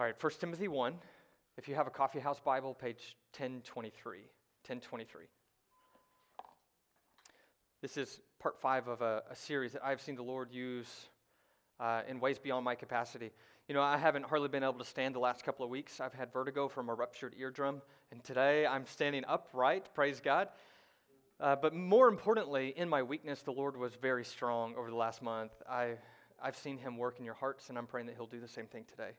All right, 1 Timothy 1. If you have a Coffee House Bible, page 1023. 1023. This is part 5 of a series that I've seen the Lord use in ways beyond my capacity. You know, I haven't hardly been able to stand the last couple of weeks. I've had vertigo from a ruptured eardrum, and today I'm standing upright, praise God. But more importantly, in my weakness, the Lord was very strong over the last month. I've seen him work in your hearts, and I'm praying that he'll do the same thing today.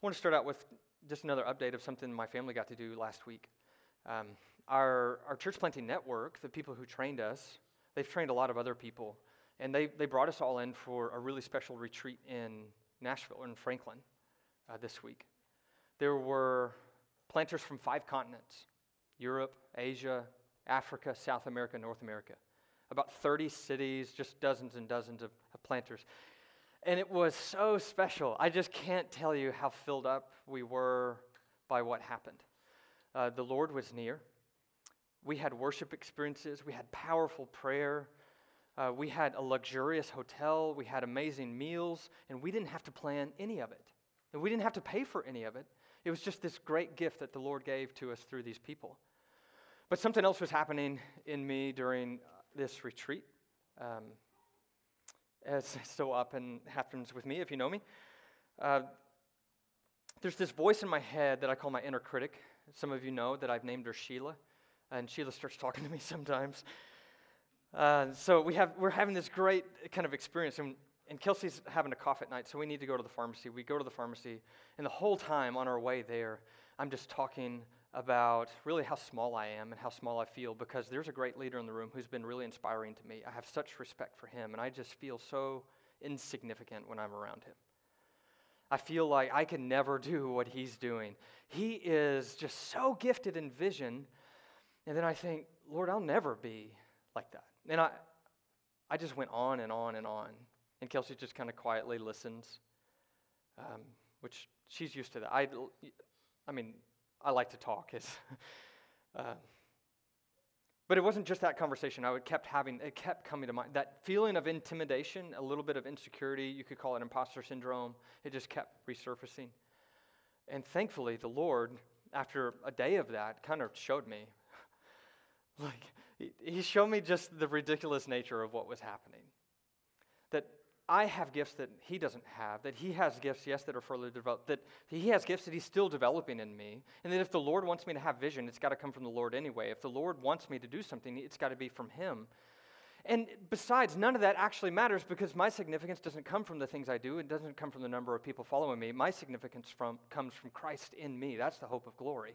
I want to start out with just another update of something my family got to do last week. Our church planting network, the people who trained us, they've trained a lot of other people. And they brought us all in for a really special retreat in Nashville, in Franklin, this week. There were planters from 5 continents, Europe, Asia, Africa, South America, North America. About 30 cities, just dozens and dozens of planters. And it was so special. I just can't tell you how filled up we were by what happened. The Lord was near. We had worship experiences. We had powerful prayer. We had a luxurious hotel, we had amazing meals, and we didn't have to plan any of it. And we didn't have to pay for any of it. It was just this great gift that the Lord gave to us through these people. But something else was happening in me during this retreat. As so often happens with me, if you know me. There's this voice in my head that I call my inner critic. Some of you know that I've named her Sheila. And Sheila starts talking to me sometimes. So we're having this great kind of experience, and Kelsey's having a cough at night, so we need to go to the pharmacy. We go to the pharmacy, and the whole time on our way there, I'm just talking about really how small I am and how small I feel, because there's a great leader in the room who's been really inspiring to me. I have such respect for him, and I just feel so insignificant when I'm around him. I feel like I can never do what he's doing. He is just so gifted in vision, and then I think, Lord, I'll never be like that. And I just went on and on and on. And Kelsey just kind of quietly listens, which she's used to that. I mean, I like to talk. But it wasn't just that conversation. It kept coming to mind. That feeling of intimidation, a little bit of insecurity, you could call it imposter syndrome. It just kept resurfacing. And thankfully, the Lord, after a day of that, kind of showed me, like, he showed me just the ridiculous nature of what was happening. That I have gifts that he doesn't have, that he has gifts, yes, that are further developed, that he has gifts that he's still developing in me, and that if the Lord wants me to have vision, it's got to come from the Lord anyway. If the Lord wants me to do something, it's got to be from him. And besides, none of that actually matters because my significance doesn't come from the things I do. It doesn't come from the number of people following me. My significance comes from Christ in me. That's the hope of glory.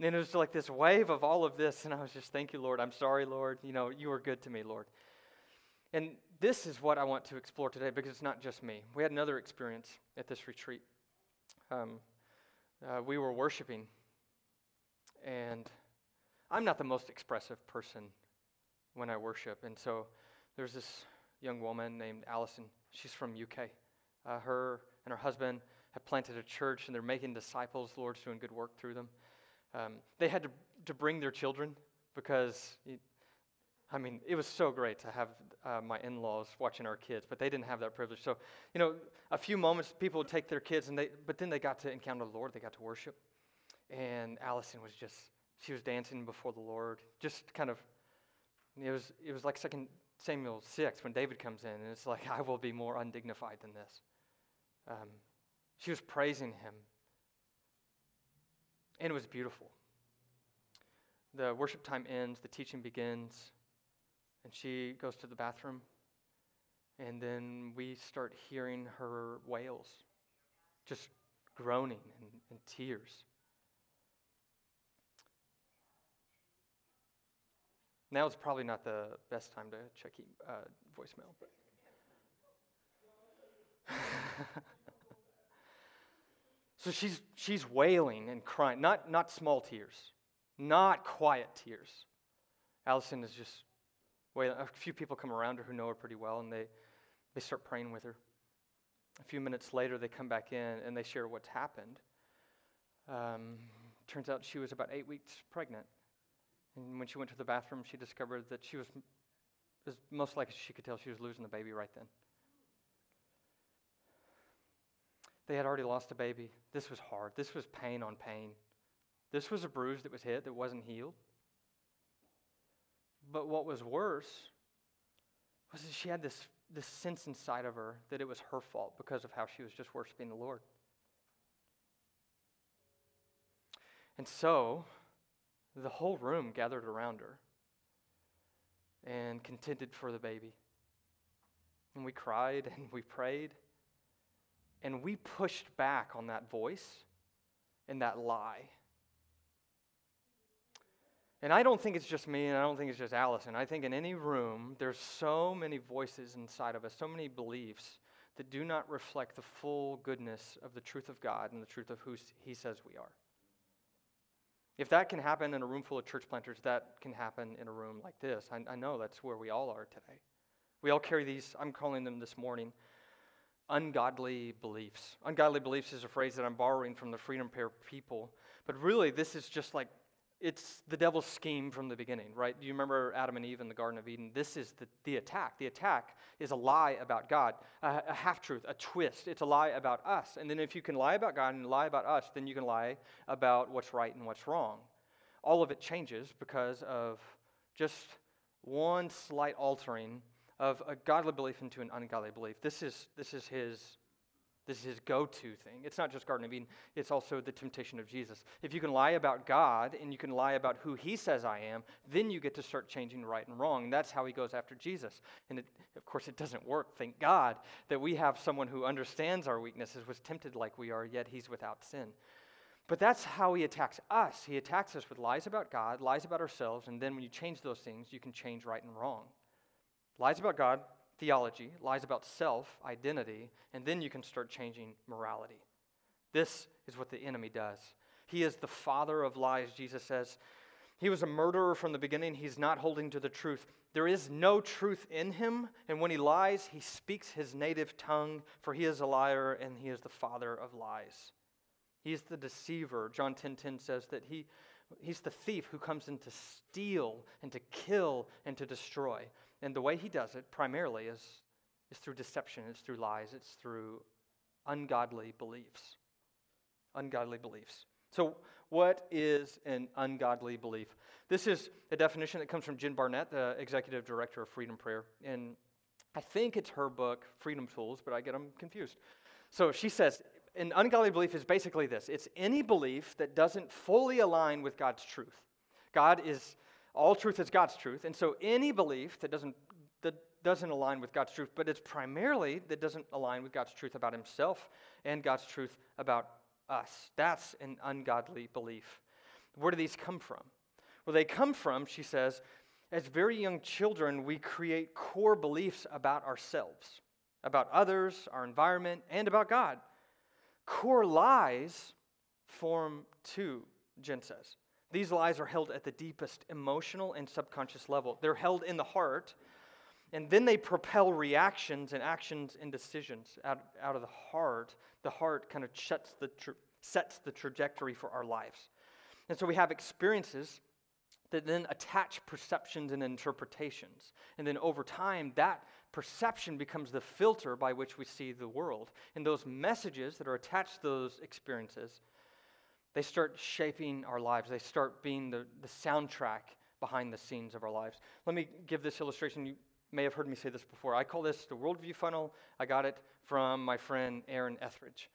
And it was like this wave of all of this, and I was just, thank you, Lord. I'm sorry, Lord. You know, you are good to me, Lord. And this is what I want to explore today because it's not just me. We had another experience at this retreat. We were worshiping, and I'm not the most expressive person when I worship. And so there's this young woman named Allison. She's from UK. Her and her husband have planted a church, and they're making disciples. The Lord's doing good work through them. They had to bring their children because, it was so great to have my in-laws watching our kids, but they didn't have that privilege. So, a few moments, people would take their kids, but then they got to encounter the Lord. They got to worship, and Allison was she was dancing before the Lord, just kind of, it was like 2 Samuel 6 when David comes in, and it's like, I will be more undignified than this. She was praising him. And it was beautiful. The worship time ends, the teaching begins, and she goes to the bathroom, and then we start hearing her wails, just groaning and tears. Now it's probably not the best time to check voicemail, but so she's wailing and crying, not small tears, not quiet tears. Allison is just wailing. A few people come around her who know her pretty well, and they start praying with her. A few minutes later, they come back in, and they share what's happened. Turns out she was about 8 weeks pregnant, and when she went to the bathroom, she discovered that she was most likely she could tell she was losing the baby right then. They had already lost a baby. This was hard. This was pain on pain. This was a bruise that was hit that wasn't healed. But what was worse was that she had this sense inside of her that it was her fault because of how she was just worshiping the Lord. And so the whole room gathered around her and contended for the baby. And we cried and we prayed and we pushed back on that voice and that lie. And I don't think it's just me, and I don't think it's just Allison. I think in any room, there's so many voices inside of us, so many beliefs that do not reflect the full goodness of the truth of God and the truth of who He says we are. If that can happen in a room full of church planters, that can happen in a room like this. I know that's where we all are today. We all carry these, I'm calling them this morning, ungodly beliefs. Ungodly beliefs is a phrase that I'm borrowing from the Freedom Prayer people, but really this is just like, it's the devil's scheme from the beginning, right? Do you remember Adam and Eve in the Garden of Eden? This is the attack. The attack is a lie about God, a half-truth, a twist. It's a lie about us. And then if you can lie about God and lie about us, then you can lie about what's right and what's wrong. All of it changes because of just one slight altering of a godly belief into an ungodly belief. This is his go-to thing. It's not just Garden of Eden. It's also the temptation of Jesus. If you can lie about God and you can lie about who He says I am, then you get to start changing right and wrong. And that's how He goes after Jesus. And of course, it doesn't work. Thank God that we have someone who understands our weaknesses, was tempted like we are, yet He's without sin. But that's how He attacks us. He attacks us with lies about God, lies about ourselves, and then when you change those things, you can change right and wrong. Lies about God, theology, lies about self, identity, and then you can start changing morality. This is what the enemy does. He is the father of lies, Jesus says. He was a murderer from the beginning. He's not holding to the truth. There is no truth in him, and when he lies, he speaks his native tongue, for he is a liar, and he is the father of lies. He is the deceiver. John 10:10 says that he's the thief who comes in to steal and to kill and to destroy. And the way he does it primarily is through deception, it's through lies, it's through ungodly beliefs. Ungodly beliefs. So what is an ungodly belief? This is a definition that comes from Jen Barnett, the executive director of Freedom Prayer. And I think it's her book, Freedom Tools, but I get them confused. So she says, an ungodly belief is basically this. It's any belief that doesn't fully align with God's truth. All truth is God's truth, and so any belief that doesn't align with God's truth, but it's primarily that doesn't align with God's truth about Himself and God's truth about us. That's an ungodly belief. Where do these come from? Well, they come from, she says, as very young children, we create core beliefs about ourselves, about others, our environment, and about God. Core lies form two, Jen says. These lies are held at the deepest emotional and subconscious level. They're held in the heart, and then they propel reactions and actions and decisions out of the heart. The heart kind of sets the trajectory for our lives. And so we have experiences that then attach perceptions and interpretations. And then over time, that perception becomes the filter by which we see the world. And those messages that are attached to those experiences, they start shaping our lives. They start being the soundtrack behind the scenes of our lives. Let me give this illustration. You may have heard me say this before. I call this the worldview funnel. I got it from my friend Aaron Etheridge.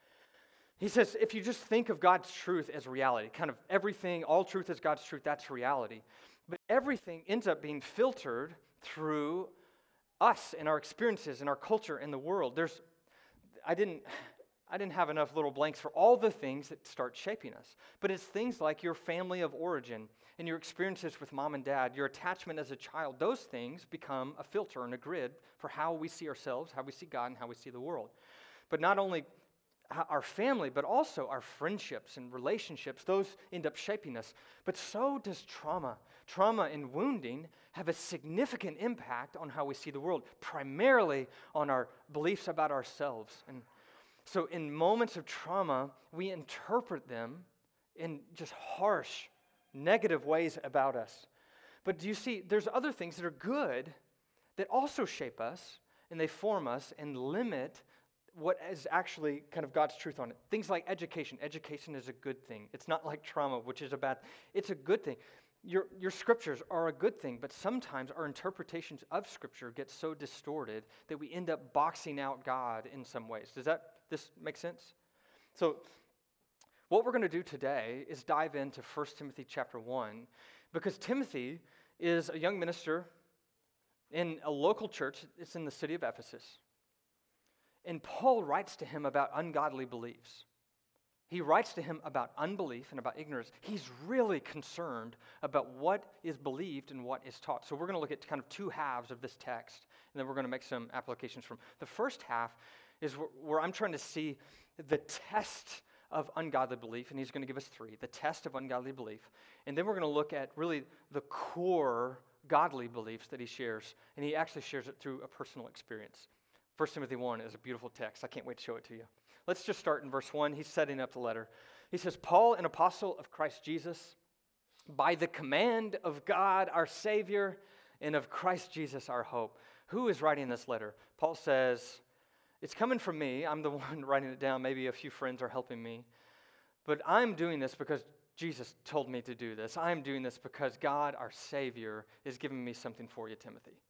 He says, if you just think of God's truth as reality, kind of everything, all truth is God's truth, that's reality. But everything ends up being filtered through us and our experiences and our culture and the world. I didn't have enough little blanks for all the things that start shaping us. But it's things like your family of origin and your experiences with mom and dad, your attachment as a child. Those things become a filter and a grid for how we see ourselves, how we see God, and how we see the world. But not only our family, but also our friendships and relationships, those end up shaping us. But so does trauma. Trauma and wounding have a significant impact on how we see the world, primarily on our beliefs about ourselves. And so in moments of trauma, we interpret them in just harsh, negative ways about us. But do you see, there's other things that are good that also shape us, and they form us and limit what is actually kind of God's truth on it. Things like education. Education is a good thing. It's not like trauma, which is a bad thing. It's a good thing. Your scriptures are a good thing, but sometimes our interpretations of scripture get so distorted that we end up boxing out God in some ways. Does this make sense? So what we're going to do today is dive into 1 Timothy chapter 1, because Timothy is a young minister in a local church. It's in the city of Ephesus. And Paul writes to him about ungodly beliefs. He writes to him about unbelief and about ignorance. He's really concerned about what is believed and what is taught. So we're going to look at kind of two halves of this text, and then we're going to make some applications from. The first half is where I'm trying to see the test of ungodly belief, and he's going to give us three. The test of ungodly belief. And then we're going to look at really the core godly beliefs that he shares, and he actually shares it through a personal experience. 1 Timothy 1 is a beautiful text. I can't wait to show it to you. Let's just start in verse 1. He's setting up the letter. He says, Paul, an apostle of Christ Jesus, by the command of God, our Savior, and of Christ Jesus, our hope. Who is writing this letter? Paul says, it's coming from me. I'm the one writing it down. Maybe a few friends are helping me. But I'm doing this because Jesus told me to do this. I'm doing this because God, our Savior, is giving me something for you, Timothy.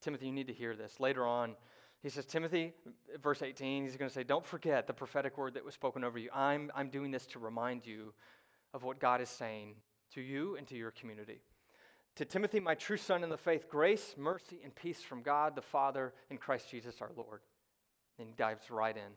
Timothy, you need to hear this. Later on, he says, Timothy, verse 18, he's going to say, don't forget the prophetic word that was spoken over you. I'm doing this to remind you of what God is saying to you and to your community. To Timothy, my true son in the faith, grace, mercy, and peace from God the Father and Christ Jesus our Lord. And he dives right in.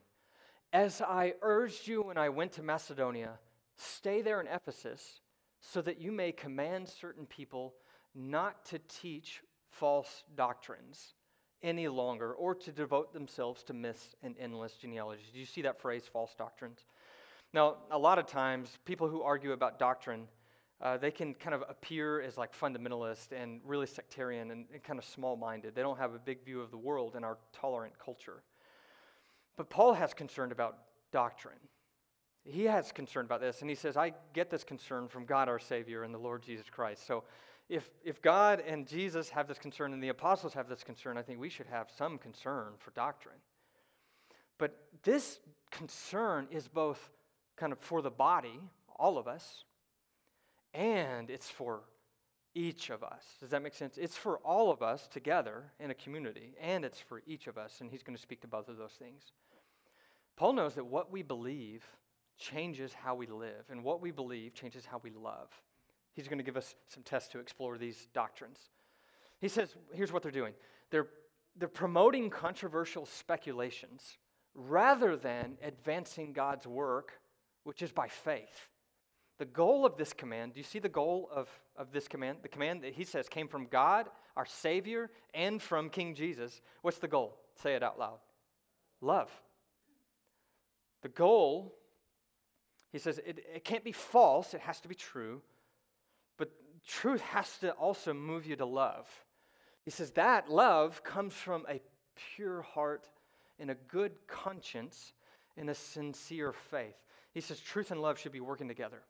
As I urged you when I went to Macedonia, stay there in Ephesus so that you may command certain people not to teach false doctrines any longer, or to devote themselves to myths and endless genealogies. Do you see that phrase, false doctrines? Now, a lot of times, people who argue about doctrine, they can kind of appear as like fundamentalist and really sectarian and kind of small-minded. They don't have a big view of the world in our tolerant culture. But Paul has concern about doctrine. He has concern about this, and he says, I get this concern from God our Savior and the Lord Jesus Christ. So If God and Jesus have this concern and the apostles have this concern, I think we should have some concern for doctrine. But this concern is both kind of for the body, all of us, and it's for each of us. Does that make sense? It's for all of us together in a community, and it's for each of us, and he's going to speak to both of those things. Paul knows that what we believe changes how we live, and what we believe changes how we love. He's going to give us some tests to explore these doctrines. He says, here's what they're doing. They're promoting controversial speculations rather than advancing God's work, which is by faith. The goal of this command, do you see the goal of this command? The command that he says came from God, our Savior, and from King Jesus. What's the goal? Say it out loud. Love. The goal, he says, it can't be false. It has to be true. Truth has to also move you to love. He says that love comes from a pure heart and a good conscience and a sincere faith. He says truth and love should be working together.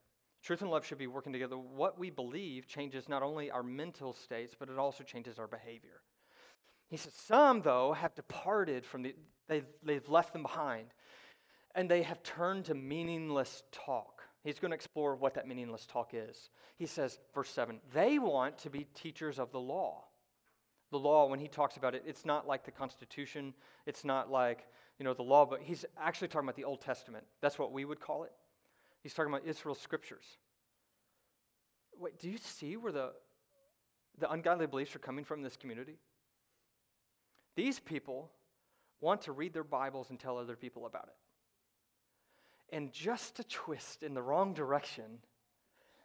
Truth and love should be working together. What we believe changes not only our mental states, but it also changes our behavior. He says some, though, have departed from they've left them behind, and they have turned to meaningless talk. He's going to explore what that meaningless talk is. He says, verse 7, they want to be teachers of the law. The law, when he talks about it, it's not like the Constitution. It's not like, the law, but he's actually talking about the Old Testament. That's what we would call it. He's talking about Israel's scriptures. Wait, do you see where the ungodly beliefs are coming from in this community? These people want to read their Bibles and tell other people about it. And just a twist in the wrong direction.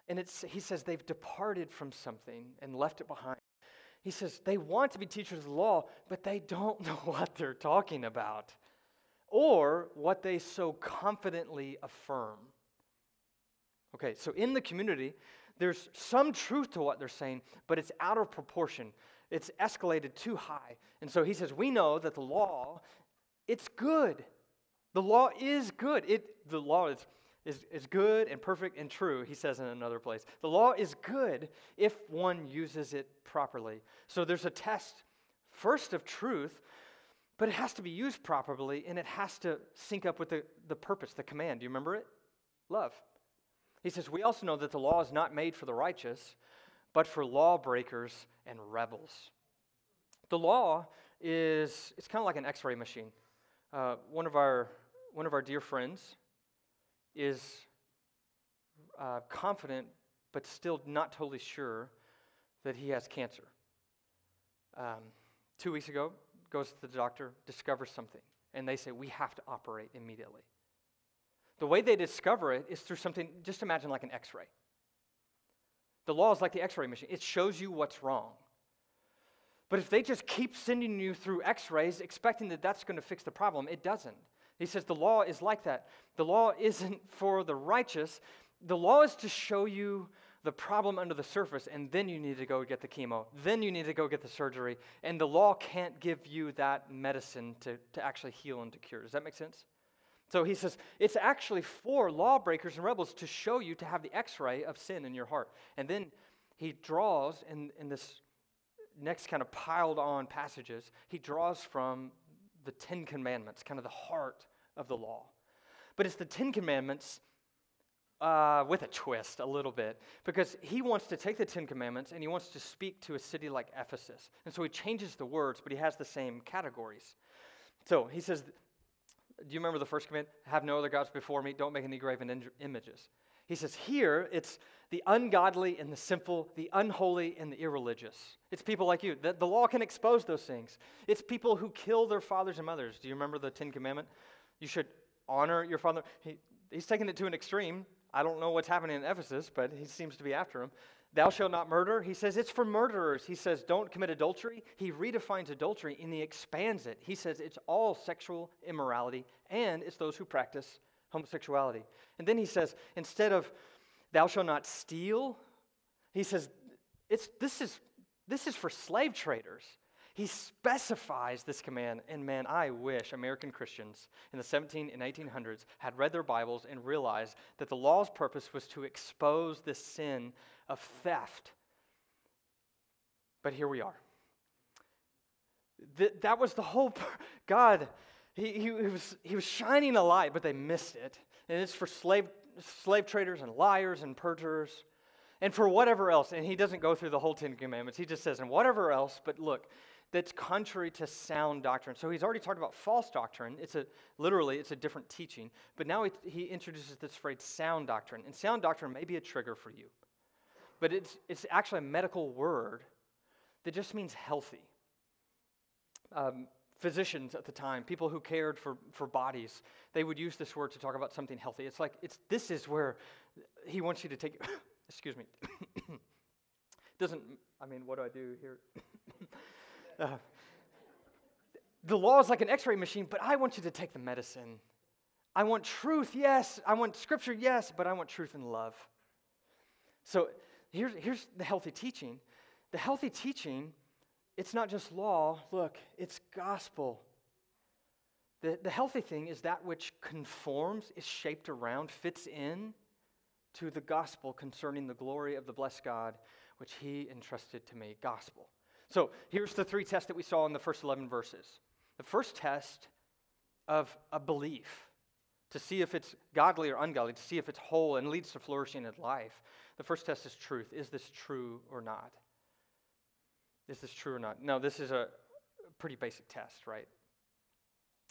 And he says they've departed from something and left it behind. He says they want to be teachers of the law, but they don't know what they're talking about or what they so confidently affirm. Okay, so in the community, there's some truth to what they're saying, but it's out of proportion. It's escalated too high. And so he says, we know that the law, it's good. The law is good. The law is good and perfect and true, he says in another place. The law is good if one uses it properly. So there's a test, first of truth, But it has to be used properly, and it has to sync up with the purpose, the command. Do you remember it? Love. He says, we also know that the law is not made for the righteous, but for lawbreakers and rebels. The law is, it's kind of like an x-ray machine. One of our dear friends is confident, but still not totally sure that he has cancer. 2 weeks ago, goes to the doctor, discovers something, and they say, we have to operate immediately. The way they discover it is through something, just imagine like an x-ray. The law is like the x-ray machine. It shows you what's wrong. But if they just keep sending you through x-rays, expecting that that's going to fix the problem, it doesn't. He says the law is like that. The law isn't for the righteous. The law is to show you the problem under the surface, and then you need to go get the chemo. Then you need to go get the surgery. And the law can't give you that medicine to actually heal and to cure. Does that make sense? So he says, it's actually for lawbreakers and rebels to show you, to have the x-ray of sin in your heart. And then he draws, in this next kind of piled on passages, he draws from the Ten Commandments, kind of the heart of the law. But it's the Ten Commandments with a twist a little bit, because he wants to take the Ten Commandments and he wants to speak to a city like Ephesus. And so he changes the words, but he has the same categories. So he says, do you remember the first command? Have no other gods before me. Don't make any graven images. He says here, it's the ungodly and the simple, the unholy and the irreligious. It's people like you. The law can expose those things. It's people who kill their fathers and mothers. Do you remember the Ten Commandment? You should honor your father. He's taking it to an extreme. I don't know what's happening in Ephesus, but he seems to be after him. Thou shalt not murder. He says it's for murderers. He says don't commit adultery. He redefines adultery and he expands it. He says it's all sexual immorality and it's those who practice homosexuality. And then he says instead of thou shalt not steal, he says this is for slave traders. He specifies this command, and man, I wish American Christians in the 1700s and 1800s had read their Bibles and realized that the law's purpose was to expose the sin of theft. But here we are. That was the whole God. He was shining a light, but they missed it. And it's for slave traders and liars and perjurers. And for whatever else, and he doesn't go through the whole Ten Commandments. He just says, and whatever else, but look, that's contrary to sound doctrine. So he's already talked about false doctrine. It's a different teaching. But now he introduces this phrase, sound doctrine. And sound doctrine may be a trigger for you. But it's actually a medical word that just means healthy. Physicians at the time, people who cared for bodies, they would use this word to talk about something healthy. This is where he wants you to take... Excuse me. What do I do here? The law is like an x-ray machine, but I want you to take the medicine. I want truth, yes. I want scripture, yes, but I want truth and love. So here's the healthy teaching. The healthy teaching, it's not just law. Look, it's gospel. The healthy thing is that which conforms, is shaped around, fits in to the gospel concerning the glory of the blessed God, which he entrusted to me, gospel. So here's the three tests that we saw in the first 11 verses. The first test of a belief, to see if it's godly or ungodly, to see if it's whole and leads to flourishing in life. The first test is truth. Is this true or not? Is this true or not? Now, this is a pretty basic test, right?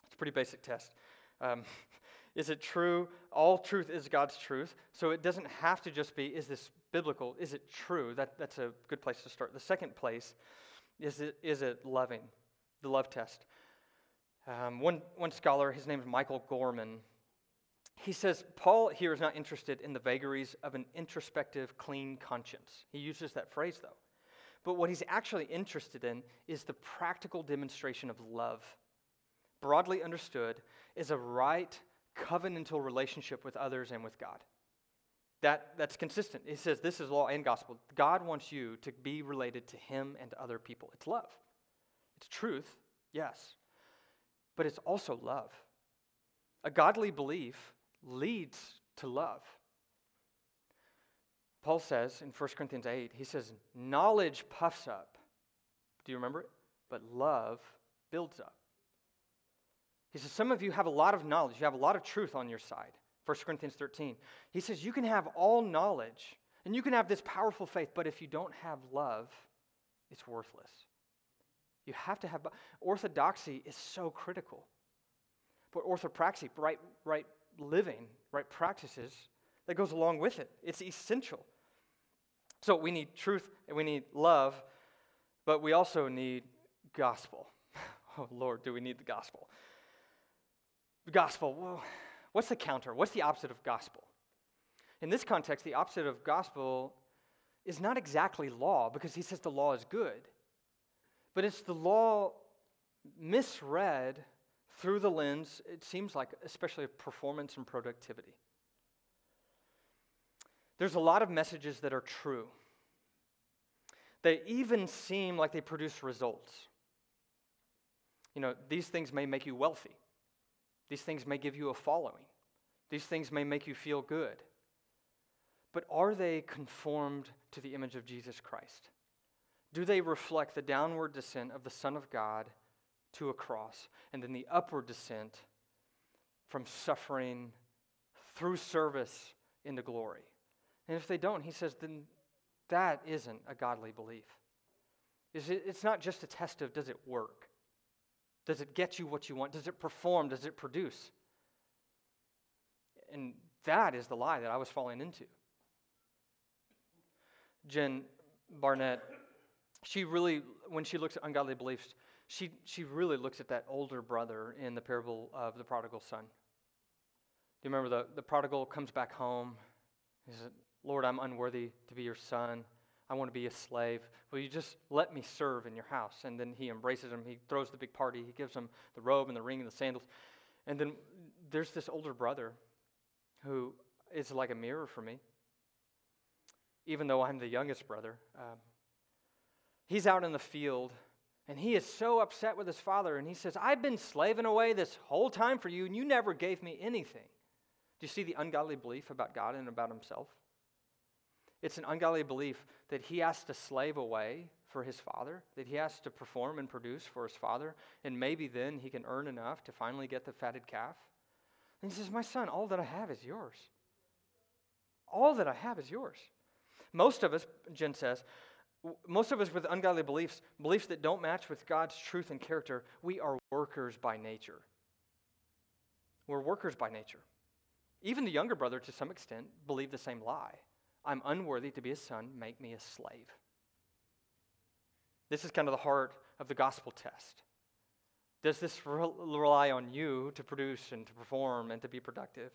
It's a pretty basic test. Is it true? All truth is God's truth. So it doesn't have to just be, is this biblical? Is it true? That's a good place to start. The second place, is it loving? The love test. One scholar, his name is Michael Gorman, he says, Paul here is not interested in the vagaries of an introspective, clean conscience. He uses that phrase, though. But what he's actually interested in is the practical demonstration of love. Broadly understood, is a right covenantal relationship with others and with God. That's consistent. He says this is law and gospel. God wants you to be related to him and to other people. It's love. It's truth, yes. But it's also love. A godly belief leads to love. Paul says in 1 Corinthians 8, he says, knowledge puffs up. Do you remember it? But love builds up. He says, some of you have a lot of knowledge. You have a lot of truth on your side. 1 Corinthians 13. He says, you can have all knowledge, and you can have this powerful faith, but if you don't have love, it's worthless. You have to have, orthodoxy is so critical. But orthopraxy, right living, right practices, that goes along with it. It's essential. So we need truth, and we need love, but we also need gospel. Oh, Lord, do we need the gospel? The gospel, well, what's the counter? What's the opposite of gospel? In this context, the opposite of gospel is not exactly law, because he says the law is good, but it's the law misread through the lens, it seems like, especially of performance and productivity. There's a lot of messages that are true. They even seem like they produce results. You know, these things may make you wealthy. These things may give you a following. These things may make you feel good. But are they conformed to the image of Jesus Christ? Do they reflect the downward descent of the Son of God to a cross, and then the upward descent from suffering through service into glory? And if they don't, he says, then that isn't a godly belief. It's not just a test of, does it work? Does it get you what you want? Does it perform? Does it produce? And that is the lie that I was falling into. Jen Barnett, she really, when she looks at ungodly beliefs, she really looks at that older brother in the parable of the prodigal son. Do you remember the prodigal comes back home? He says, Lord, I'm unworthy to be your son. I want to be a slave. Will you just let me serve in your house? And then he embraces him. He throws the big party. He gives him the robe and the ring and the sandals. And then there's this older brother who is like a mirror for me, even though I'm the youngest brother. He's out in the field, and he is so upset with his father. And he says, I've been slaving away this whole time for you, and you never gave me anything. Do you see the ungodly belief about God and about himself? It's an ungodly belief that he has to slave away for his father, that he has to perform and produce for his father, and maybe then he can earn enough to finally get the fatted calf. And he says, my son, all that I have is yours. All that I have is yours. Most of us, Jen says, most of us with ungodly beliefs, beliefs that don't match with God's truth and character, we are workers by nature. We're workers by nature. Even the younger brother, to some extent, believed the same lie. I'm unworthy to be a son, make me a slave. This is kind of the heart of the gospel test. Does this rely on you to produce and to perform and to be productive?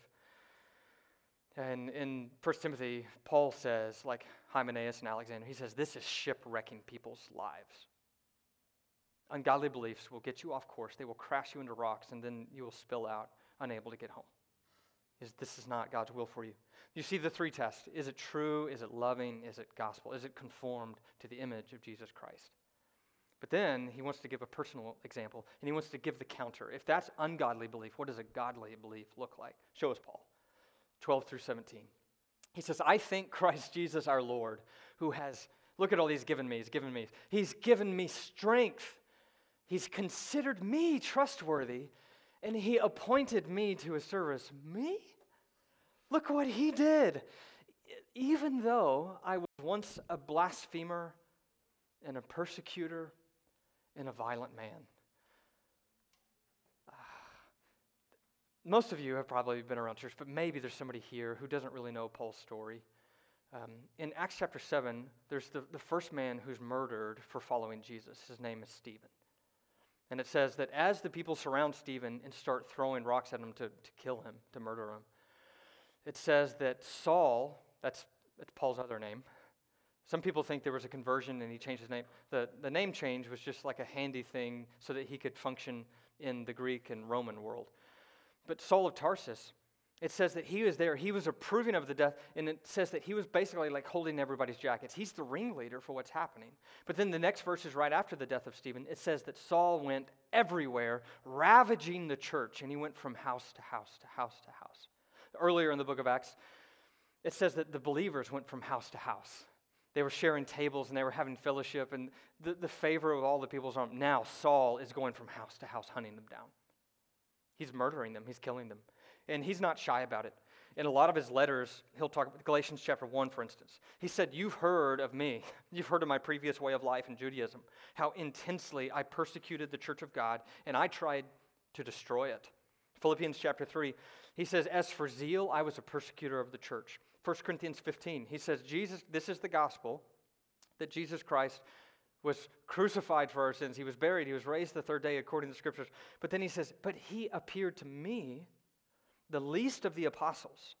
And in 1 Timothy, Paul says, like Hymenaeus and Alexander, he says, this is shipwrecking people's lives. Ungodly beliefs will get you off course. They will crash you into rocks, and then you will spill out, unable to get home. This is not God's will for you. You see the three tests. Is it true? Is it loving? Is it gospel? Is it conformed to the image of Jesus Christ? But then he wants to give a personal example, and he wants to give the counter. If that's ungodly belief, what does a godly belief look like? Show us Paul, 12 through 17. He says, I thank Christ Jesus our Lord, who has, look at all he's given me, He's given me strength. He's considered me trustworthy, and he appointed me to his service. Me? Look what he did. Even though I was once a blasphemer and a persecutor and a violent man. Most of you have probably been around church, but maybe there's somebody here who doesn't really know Paul's story. In Acts chapter 7, there's the first man who's murdered for following Jesus. His name is Stephen. And it says that as the people surround Stephen and start throwing rocks at him to kill him, to murder him, it says that Saul, that's Paul's other name. Some people think there was a conversion and he changed his name. The name change was just like a handy thing so that he could function in the Greek and Roman world. But Saul of Tarsus, it says that he was there. He was approving of the death, and it says that he was basically like holding everybody's jackets. He's the ringleader for what's happening. But then the next verse is right after the death of Stephen. It says that Saul went everywhere, ravaging the church, and he went from house to house to house to house. Earlier in the book of Acts, it says that the believers went from house to house. They were sharing tables, and they were having fellowship, and the favor of all the people's arm. Now Saul is going from house to house, hunting them down. He's murdering them. He's killing them. And he's not shy about it. In a lot of his letters, he'll talk about Galatians chapter 1, for instance. He said, "You've heard of me. You've heard of my previous way of life in Judaism, how intensely I persecuted the church of God, and I tried to destroy it." Philippians chapter 3, he says, "As for zeal, I was a persecutor of the church." 1 Corinthians 15, he says, this is the gospel, that Jesus Christ was crucified for our sins. He was buried. He was raised the third day according to the scriptures. But then he says, "But he appeared to me, the least of the apostles,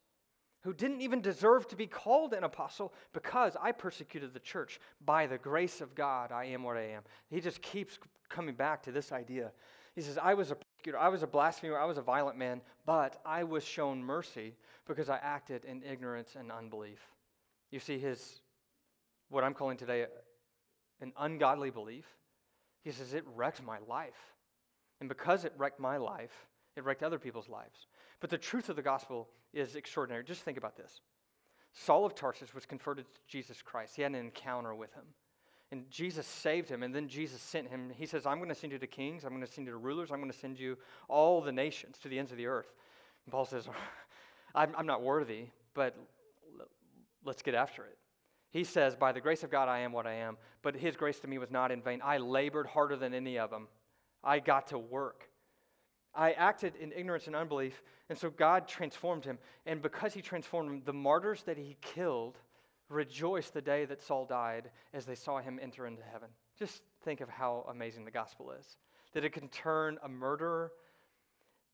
who didn't even deserve to be called an apostle because I persecuted the church. By the grace of God, I am what I am." He just keeps coming back to this idea. He says, "I was a persecutor, I was a blasphemer, I was a violent man, but I was shown mercy because I acted in ignorance and unbelief." You see his, what I'm calling today, an ungodly belief. He says, it wrecked my life. And because it wrecked my life, it wrecked other people's lives. But the truth of the gospel is extraordinary. Just think about this. Saul of Tarsus was converted to Jesus Christ. He had an encounter with him. And Jesus saved him, and then Jesus sent him. He says, "I'm going to send you to kings. I'm going to send you to rulers. I'm going to send you all the nations to the ends of the earth." And Paul says, I'm not worthy, but let's get after it. He says, "By the grace of God, I am what I am, but his grace to me was not in vain. I labored harder than any of them. I got to work. I acted in ignorance and unbelief," and so God transformed him. And because he transformed him, the martyrs that he killed rejoiced the day that Saul died as they saw him enter into heaven. Just think of how amazing the gospel is, that it can turn a murderer,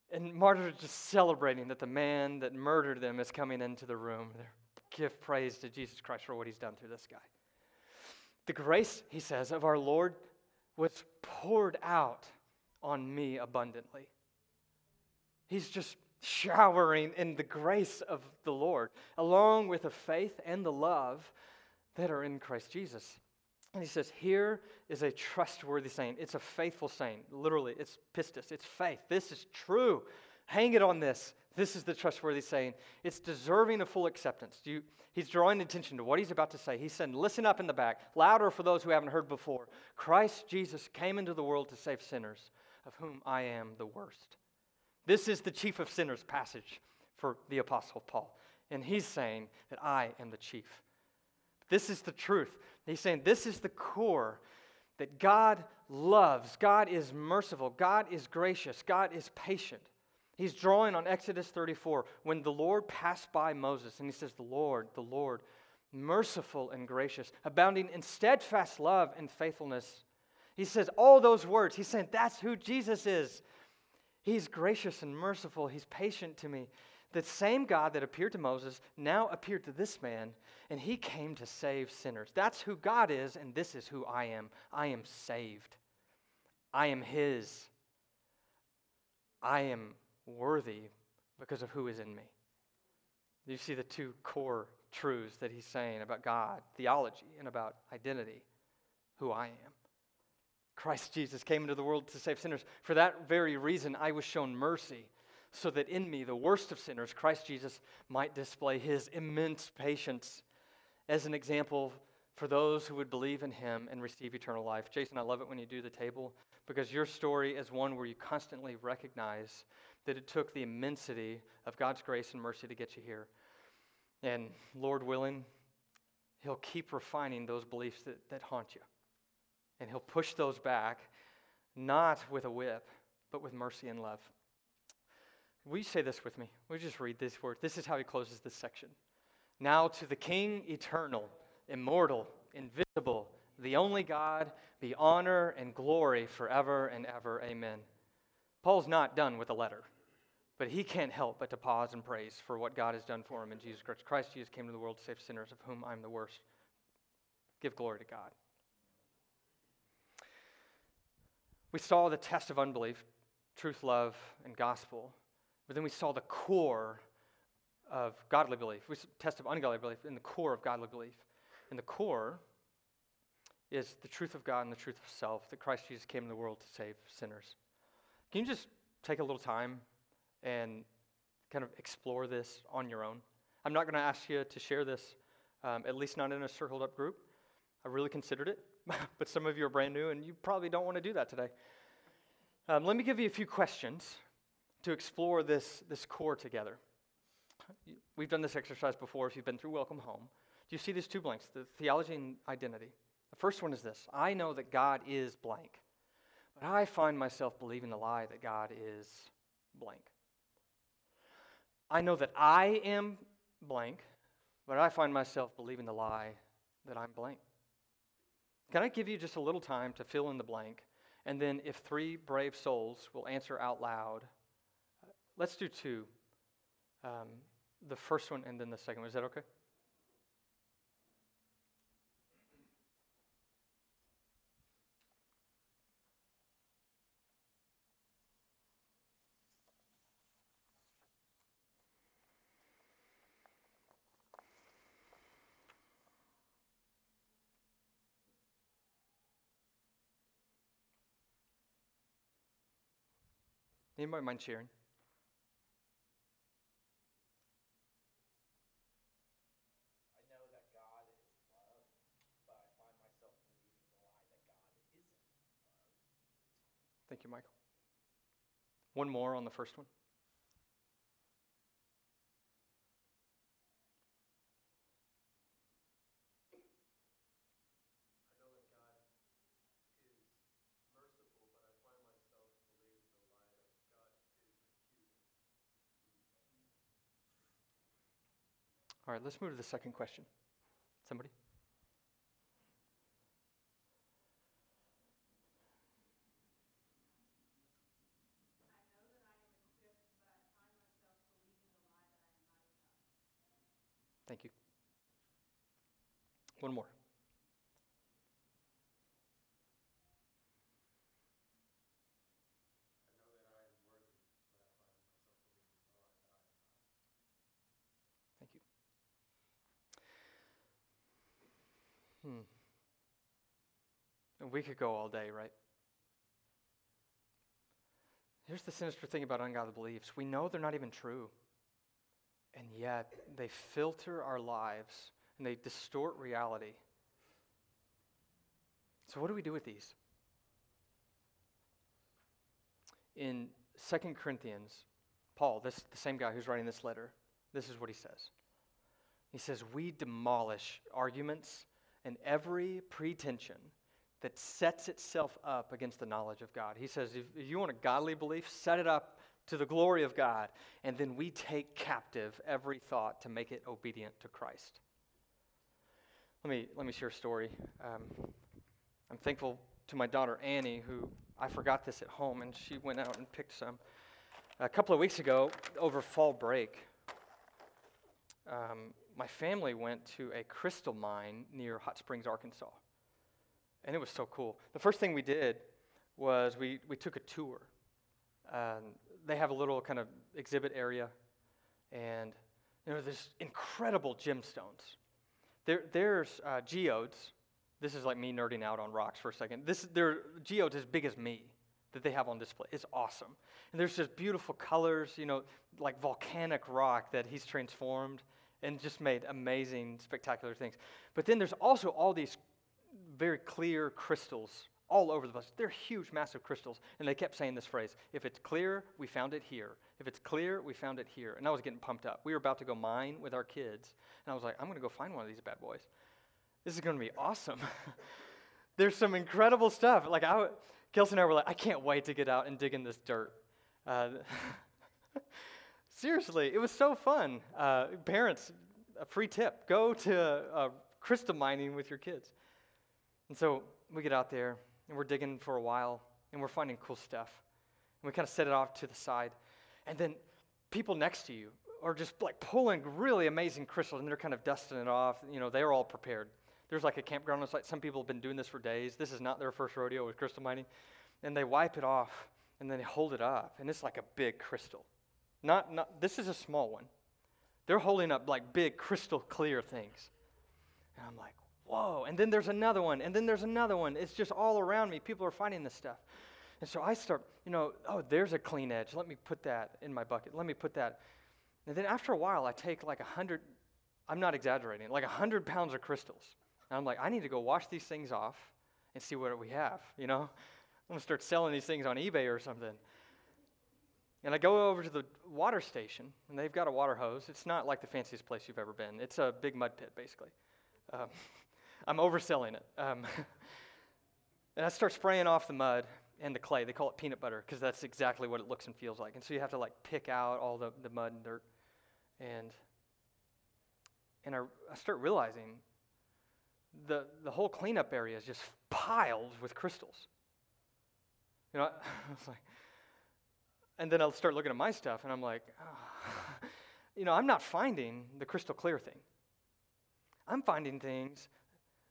and martyrs just celebrating that the man that murdered them is coming into the room. They give praise to Jesus Christ for what he's done through this guy. The grace, he says, of our Lord was poured out on me abundantly. He's just showering in the grace of the Lord, along with the faith and the love that are in Christ Jesus. And he says, here is a trustworthy saying. It's a faithful saying. Literally, it's pistis. It's faith. This is true. Hang it on this. This is the trustworthy saying. It's deserving of full acceptance. He's drawing attention to what he's about to say. He's saying, listen up in the back, louder for those who haven't heard before. Christ Jesus came into the world to save sinners, of whom I am the worst. This is the chief of sinners passage for the Apostle Paul. And he's saying that I am the chief. This is the truth. He's saying this is the core, that God loves. God is merciful. God is gracious. God is patient. He's drawing on Exodus 34 when the Lord passed by Moses. And he says, the Lord, merciful and gracious, abounding in steadfast love and faithfulness. He says all those words. He's saying that's who Jesus is. He's gracious and merciful. He's patient to me. The same God that appeared to Moses now appeared to this man, and he came to save sinners. That's who God is, and this is who I am. I am saved. I am his. I am worthy because of who is in me. You see the two core truths that he's saying about God, theology, and about identity, who I am. Christ Jesus came into the world to save sinners. For that very reason, I was shown mercy, so that in me, the worst of sinners, Christ Jesus might display his immense patience as an example for those who would believe in him and receive eternal life. Jason, I love it when you do the table, because your story is one where you constantly recognize that it took the immensity of God's grace and mercy to get you here. And Lord willing, he'll keep refining those beliefs that haunt you. And he'll push those back, not with a whip, but with mercy and love. Will you say this with me? Will you just read these words? This is how he closes this section. Now to the King eternal, immortal, invisible, the only God, be honor and glory forever and ever. Amen. Paul's not done with the letter, but he can't help but to pause and praise for what God has done for him in Jesus Christ. Christ Jesus came to the world to save sinners, of whom I'm the worst. Give glory to God. We saw the test of unbelief, truth, love, and gospel. But then we saw the core of godly belief. We saw the test of ungodly belief and the core of godly belief. And the core is the truth of God and the truth of self, that Christ Jesus came in the world to save sinners. Can you just take a little time and kind of explore this on your own? I'm not going to ask you to share this, at least not in a circled up group. I really considered it. But some of you are brand new, and you probably don't want to do that today. Let me give you a few questions to explore this core together. We've done this exercise before if you've been through Welcome Home. Do you see these two blanks, the theology and identity? The first one is this: I know that God is blank, but I find myself believing the lie that God is blank. I know that I am blank, but I find myself believing the lie that I'm blank. Can I give you just a little time to fill in the blank? And then if three brave souls will answer out loud, let's do two. The first one and then the second one. Is that okay? Anybody mind sharing? I know that God is love, but I find myself believing the lie that God isn't love. Thank you, Michael. One more on the first one. All right, let's move to the second question. Somebody? I know that I am equipped, but I find myself believing the lie that I am not enough. Thank you. One more. We could go all day, right? Here's the sinister thing about ungodly beliefs. We know they're not even true, and yet they filter our lives, and they distort reality. So what do we do with these? In 2 Corinthians, Paul, this the same guy who's writing this letter, this is what he says. He says, we demolish arguments and every pretension that sets itself up against the knowledge of God. He says, if you want a godly belief, set it up to the glory of God, and then we take captive every thought to make it obedient to Christ. Let me share a story. I'm thankful to my daughter Annie, who I forgot this at home, and she went out and picked some. A couple of weeks ago, over fall break, my family went to a crystal mine near Hot Springs, Arkansas. And it was so cool. The first thing we did was we took a tour. They have a little kind of exhibit area, and there's incredible gemstones. There's geodes. This is like me nerding out on rocks for a second. There are geodes as big as me that they have on display. It's awesome. And there's just beautiful colors, like volcanic rock that he's transformed and just made amazing, spectacular things. But then there's also all these very clear crystals all over the place. They're huge, massive crystals. And they kept saying this phrase, if it's clear, we found it here. If it's clear, we found it here. And I was getting pumped up. We were about to go mine with our kids. And I was like, I'm going to go find one of these bad boys. This is going to be awesome. There's some incredible stuff. Like Kelsey and I were like, I can't wait to get out and dig in this dirt. Seriously, it was so fun. Parents, a free tip, go to crystal mining with your kids. And so we get out there, and we're digging for a while, and we're finding cool stuff. And we kind of set it off to the side. And then people next to you are just like pulling really amazing crystals, and they're kind of dusting it off. They're all prepared. There's like a campground on the site. Some people have been doing this for days. This is not their first rodeo with crystal mining. And they wipe it off, and then they hold it up, and it's like a big crystal. Not this is a small one. They're holding up like big crystal clear things. And I'm like, whoa, and then there's another one, and then there's another one. It's just all around me. People are finding this stuff. And so I start, oh, there's a clean edge. Let me put that in my bucket. Let me put that. And then after a while, I take like 100, I'm not exaggerating, like 100 pounds of crystals. And I'm like, I need to go wash these things off and see what we have. I'm going to start selling these things on eBay or something. And I go over to the water station, and they've got a water hose. It's not like the fanciest place you've ever been. It's a big mud pit, basically. I'm overselling it. And I start spraying off the mud and the clay. They call it peanut butter because that's exactly what it looks and feels like. And so you have to, like, pick out all the mud and dirt. And I start realizing the whole cleanup area is just piled with crystals. You know, I was like... And then I'll start looking at my stuff, and I'm like, oh. You know, I'm not finding the crystal clear thing. I'm finding things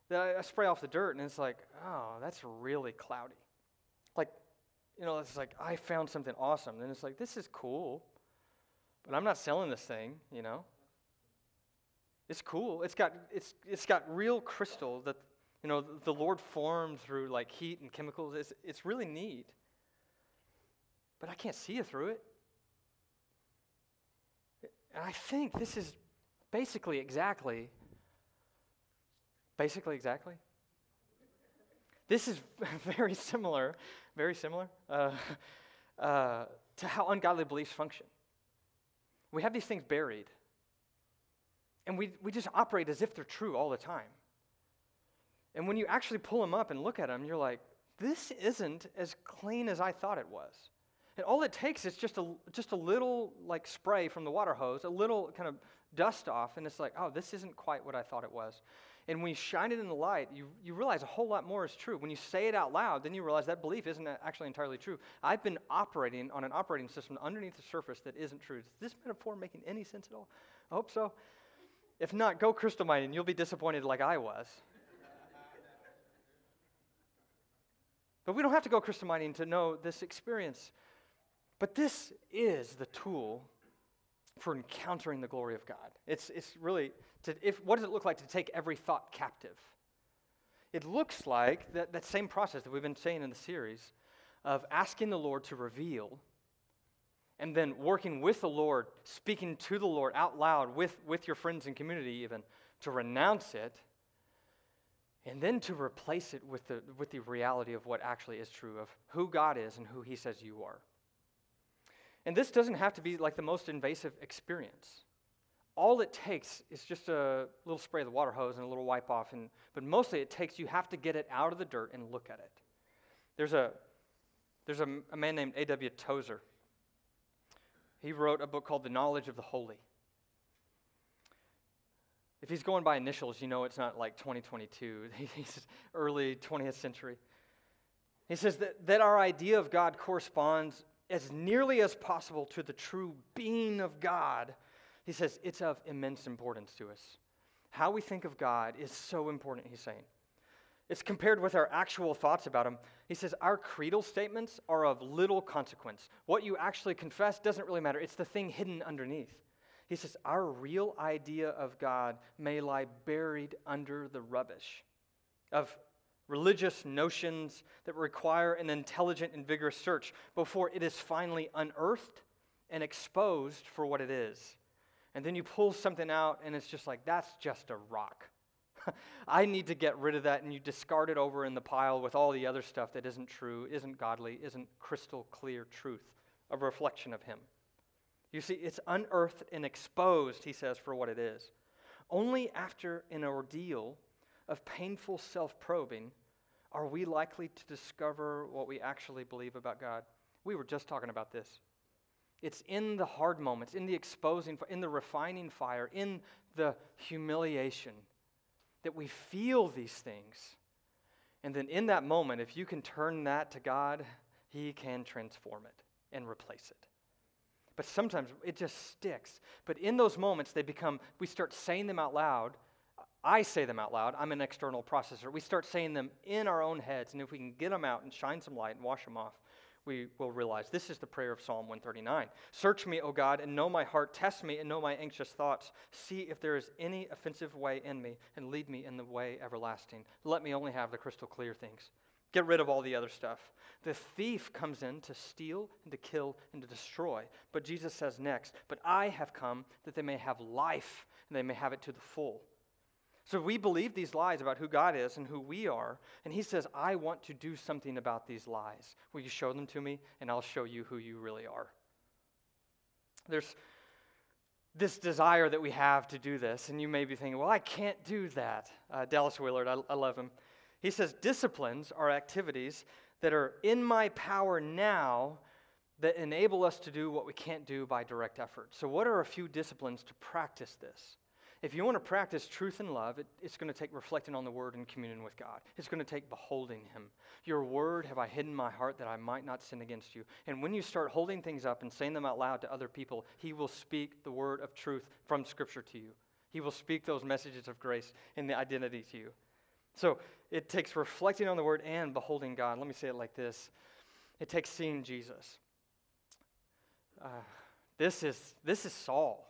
that I spray off the dirt, and it's like, oh, that's really cloudy. Like, you know, it's like, I found something awesome. And it's like, this is cool, but I'm not selling this thing, you know. It's cool. It's got real crystal that, you know, the Lord formed through, like, heat and chemicals. It's really neat. But I can't see you through it. And I think this is basically exactly. This is very similar to how ungodly beliefs function. We have these things buried, and we just operate as if they're true all the time. And when you actually pull them up and look at them, you're like, this isn't as clean as I thought it was. And all it takes is just a little, like, spray from the water hose, a little kind of dust off, and it's like, oh, this isn't quite what I thought it was. And when you shine it in the light, you realize a whole lot more is true. When you say it out loud, then you realize that belief isn't actually entirely true. I've been operating on an operating system underneath the surface that isn't true. Is this metaphor making any sense at all? I hope so. If not, go crystal mining, and you'll be disappointed like I was. But we don't have to go crystal mining to know this experience. But this is the tool for encountering the glory of God. It's really, what does it look like to take every thought captive? It looks like that same process that we've been saying in the series of asking the Lord to reveal and then working with the Lord, speaking to the Lord out loud with your friends and community even, to renounce it and then to replace it with the reality of what actually is true, of who God is and who he says you are. And this doesn't have to be like the most invasive experience. All it takes is just a little spray of the water hose and a little wipe off. But mostly it takes, you have to get it out of the dirt and look at it. There's a man named A.W. Tozer. He wrote a book called The Knowledge of the Holy. If he's going by initials, you know it's not like 2022. He's early 20th century. He says that our idea of God corresponds as nearly as possible to the true being of God. He says it's of immense importance to us. How we think of God is so important, he's saying. It's compared with our actual thoughts about him. He says our creedal statements are of little consequence. What you actually confess doesn't really matter. It's the thing hidden underneath. He says our real idea of God may lie buried under the rubbish of religious notions that require an intelligent and vigorous search before it is finally unearthed and exposed for what it is. And then you pull something out, and it's just like, that's just a rock. I need to get rid of that, and you discard it over in the pile with all the other stuff that isn't true, isn't godly, isn't crystal clear truth, a reflection of him. You see, it's unearthed and exposed, he says, for what it is. Only after an ordeal of painful self-probing are we likely to discover what we actually believe about God. We were just talking about this. It's in the hard moments, in the exposing, in the refining fire, in the humiliation that we feel these things. And then in that moment, if you can turn that to God, he can transform it and replace it. But sometimes it just sticks. But in those moments, we start saying them out loud. I say them out loud. I'm an external processor. We start saying them in our own heads, and if we can get them out and shine some light and wash them off, we will realize this is the prayer of Psalm 139. Search me, O God, and know my heart. Test me and know my anxious thoughts. See if there is any offensive way in me, and lead me in the way everlasting. Let me only have the crystal clear things. Get rid of all the other stuff. The thief comes in to steal and to kill and to destroy. But Jesus says next, but I have come that they may have life, and they may have it to the full. So we believe these lies about who God is and who we are, and he says, I want to do something about these lies. Will you show them to me, and I'll show you who you really are. There's this desire that we have to do this, and you may be thinking, well, I can't do that. Dallas Willard, I love him. He says, disciplines are activities that are in my power now that enable us to do what we can't do by direct effort. So what are a few disciplines to practice this? If you want to practice truth and love, it's going to take reflecting on the Word and communion with God. It's going to take beholding Him. Your Word have I hidden in my heart that I might not sin against you. And when you start holding things up and saying them out loud to other people, He will speak the word of truth from Scripture to you. He will speak those messages of grace and the identity to you. So it takes reflecting on the Word and beholding God. Let me say it like this. It takes seeing Jesus. This is Saul.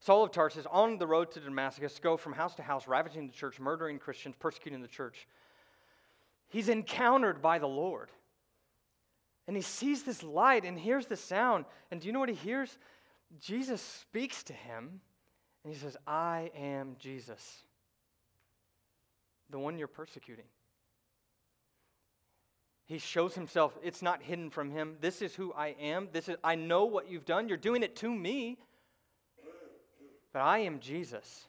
Saul of Tarsus, on the road to Damascus, go from house to house, ravaging the church, murdering Christians, persecuting the church. He's encountered by the Lord. And he sees this light and hears the sound. And do you know what he hears? Jesus speaks to him, and he says, I am Jesus, the one you're persecuting. He shows himself. It's not hidden from him. This is who I am. I know what you've done. You're doing it to me. But I am Jesus.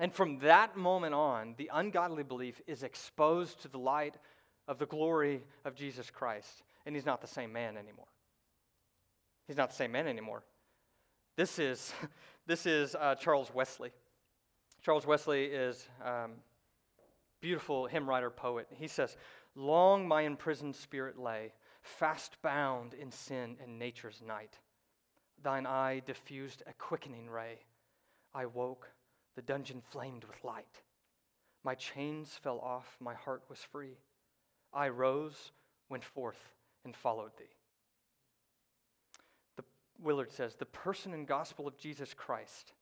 And from that moment on, the ungodly belief is exposed to the light of the glory of Jesus Christ. And he's not the same man anymore. He's not the same man anymore. This is Charles Wesley. Charles Wesley is beautiful hymn writer, poet. He says, long my imprisoned spirit lay, fast bound in sin and nature's night. Thine eye diffused a quickening ray. I woke, the dungeon flamed with light. My chains fell off, my heart was free. I rose, went forth, and followed thee. Willard says, the person and gospel of Jesus Christ,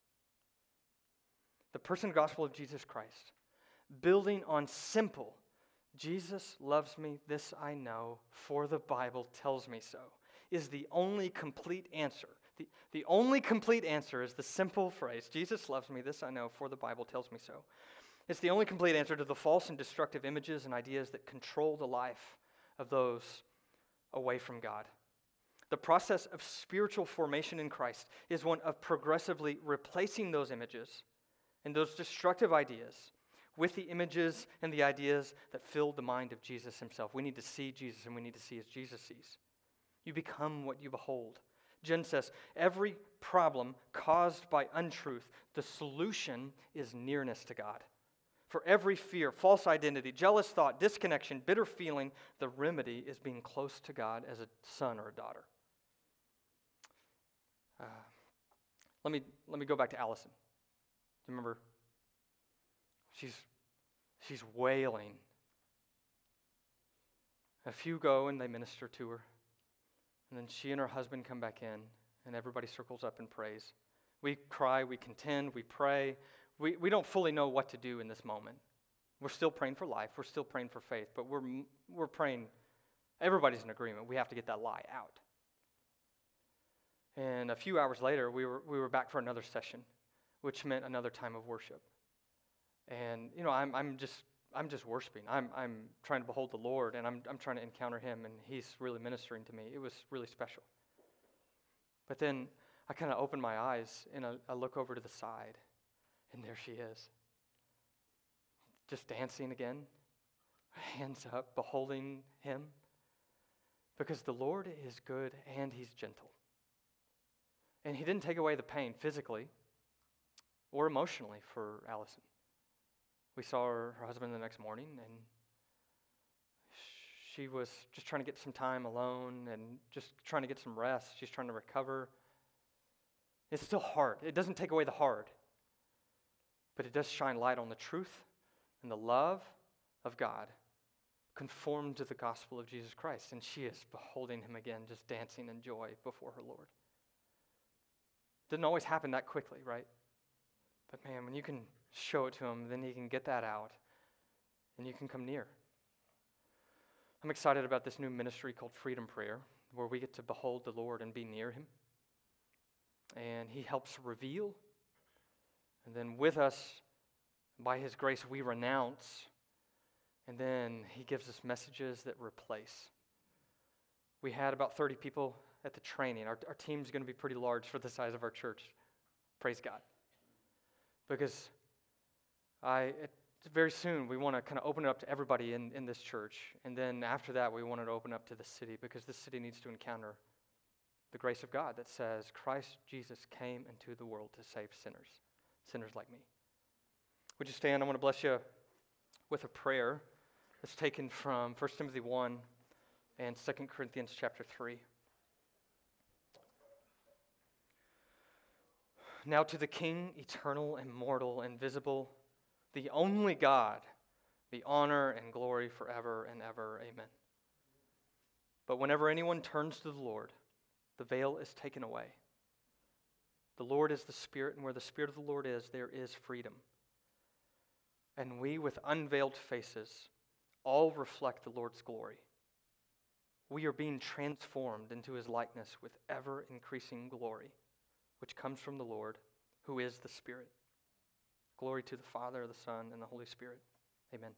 the person and gospel of Jesus Christ, building on simple, Jesus loves me, this I know, for the Bible tells me so, is the only complete answer. The only complete answer is the simple phrase, Jesus loves me, this I know, for the Bible tells me so. It's the only complete answer to the false and destructive images and ideas that control the life of those away from God. The process of spiritual formation in Christ is one of progressively replacing those images and those destructive ideas with the images and the ideas that filled the mind of Jesus himself. We need to see Jesus, and we need to see as Jesus sees. You become what you behold. Jen says, every problem caused by untruth, the solution is nearness to God. For every fear, false identity, jealous thought, disconnection, bitter feeling, the remedy is being close to God as a son or a daughter. Let me go back to Allison. Do you remember? She's wailing. A few go and they minister to her. And then she and her husband come back in, and everybody circles up and prays. We cry, we contend, we pray. We don't fully know what to do in this moment. We're still praying for life. We're still praying for faith, but we're praying. Everybody's in agreement. We have to get that lie out. And a few hours later, we were back for another session, which meant another time of worship. And you know, I'm just worshiping. I'm trying to behold the Lord, and I'm trying to encounter Him, and He's really ministering to me. It was really special. But then I kind of open my eyes, and I look over to the side, and there she is, just dancing again, hands up, beholding Him, because the Lord is good, and He's gentle. And He didn't take away the pain physically or emotionally for Allison. We saw her husband the next morning, and she was just trying to get some time alone and just trying to get some rest. She's trying to recover. It's still hard. It doesn't take away the hard, but it does shine light on the truth and the love of God conformed to the gospel of Jesus Christ, and she is beholding Him again, just dancing in joy before her Lord. Didn't always happen that quickly, right? But man, when you can show it to Him, then He can get that out, and you can come near. I'm excited about this new ministry called Freedom Prayer, where we get to behold the Lord and be near Him. And He helps reveal. And then with us, by His grace, we renounce. And then He gives us messages that replace. We had about 30 people at the training. Our team's going to be pretty large for the size of our church. Praise God. Because very soon we want to kind of open it up to everybody in this church. And then after that, we want it to open up to the city, because the city needs to encounter the grace of God that says Christ Jesus came into the world to save sinners, sinners like me. Would you stand? I want to bless you with a prayer that's taken from 1 Timothy 1 and 2 Corinthians chapter 3. Now to the King, eternal, immortal, invisible, the only God, be honor and glory forever and ever. Amen. But whenever anyone turns to the Lord, the veil is taken away. The Lord is the Spirit, and where the Spirit of the Lord is, there is freedom. And we, with unveiled faces, all reflect the Lord's glory. We are being transformed into his likeness with ever-increasing glory, which comes from the Lord, who is the Spirit. Glory to the Father, the Son, and the Holy Spirit. Amen.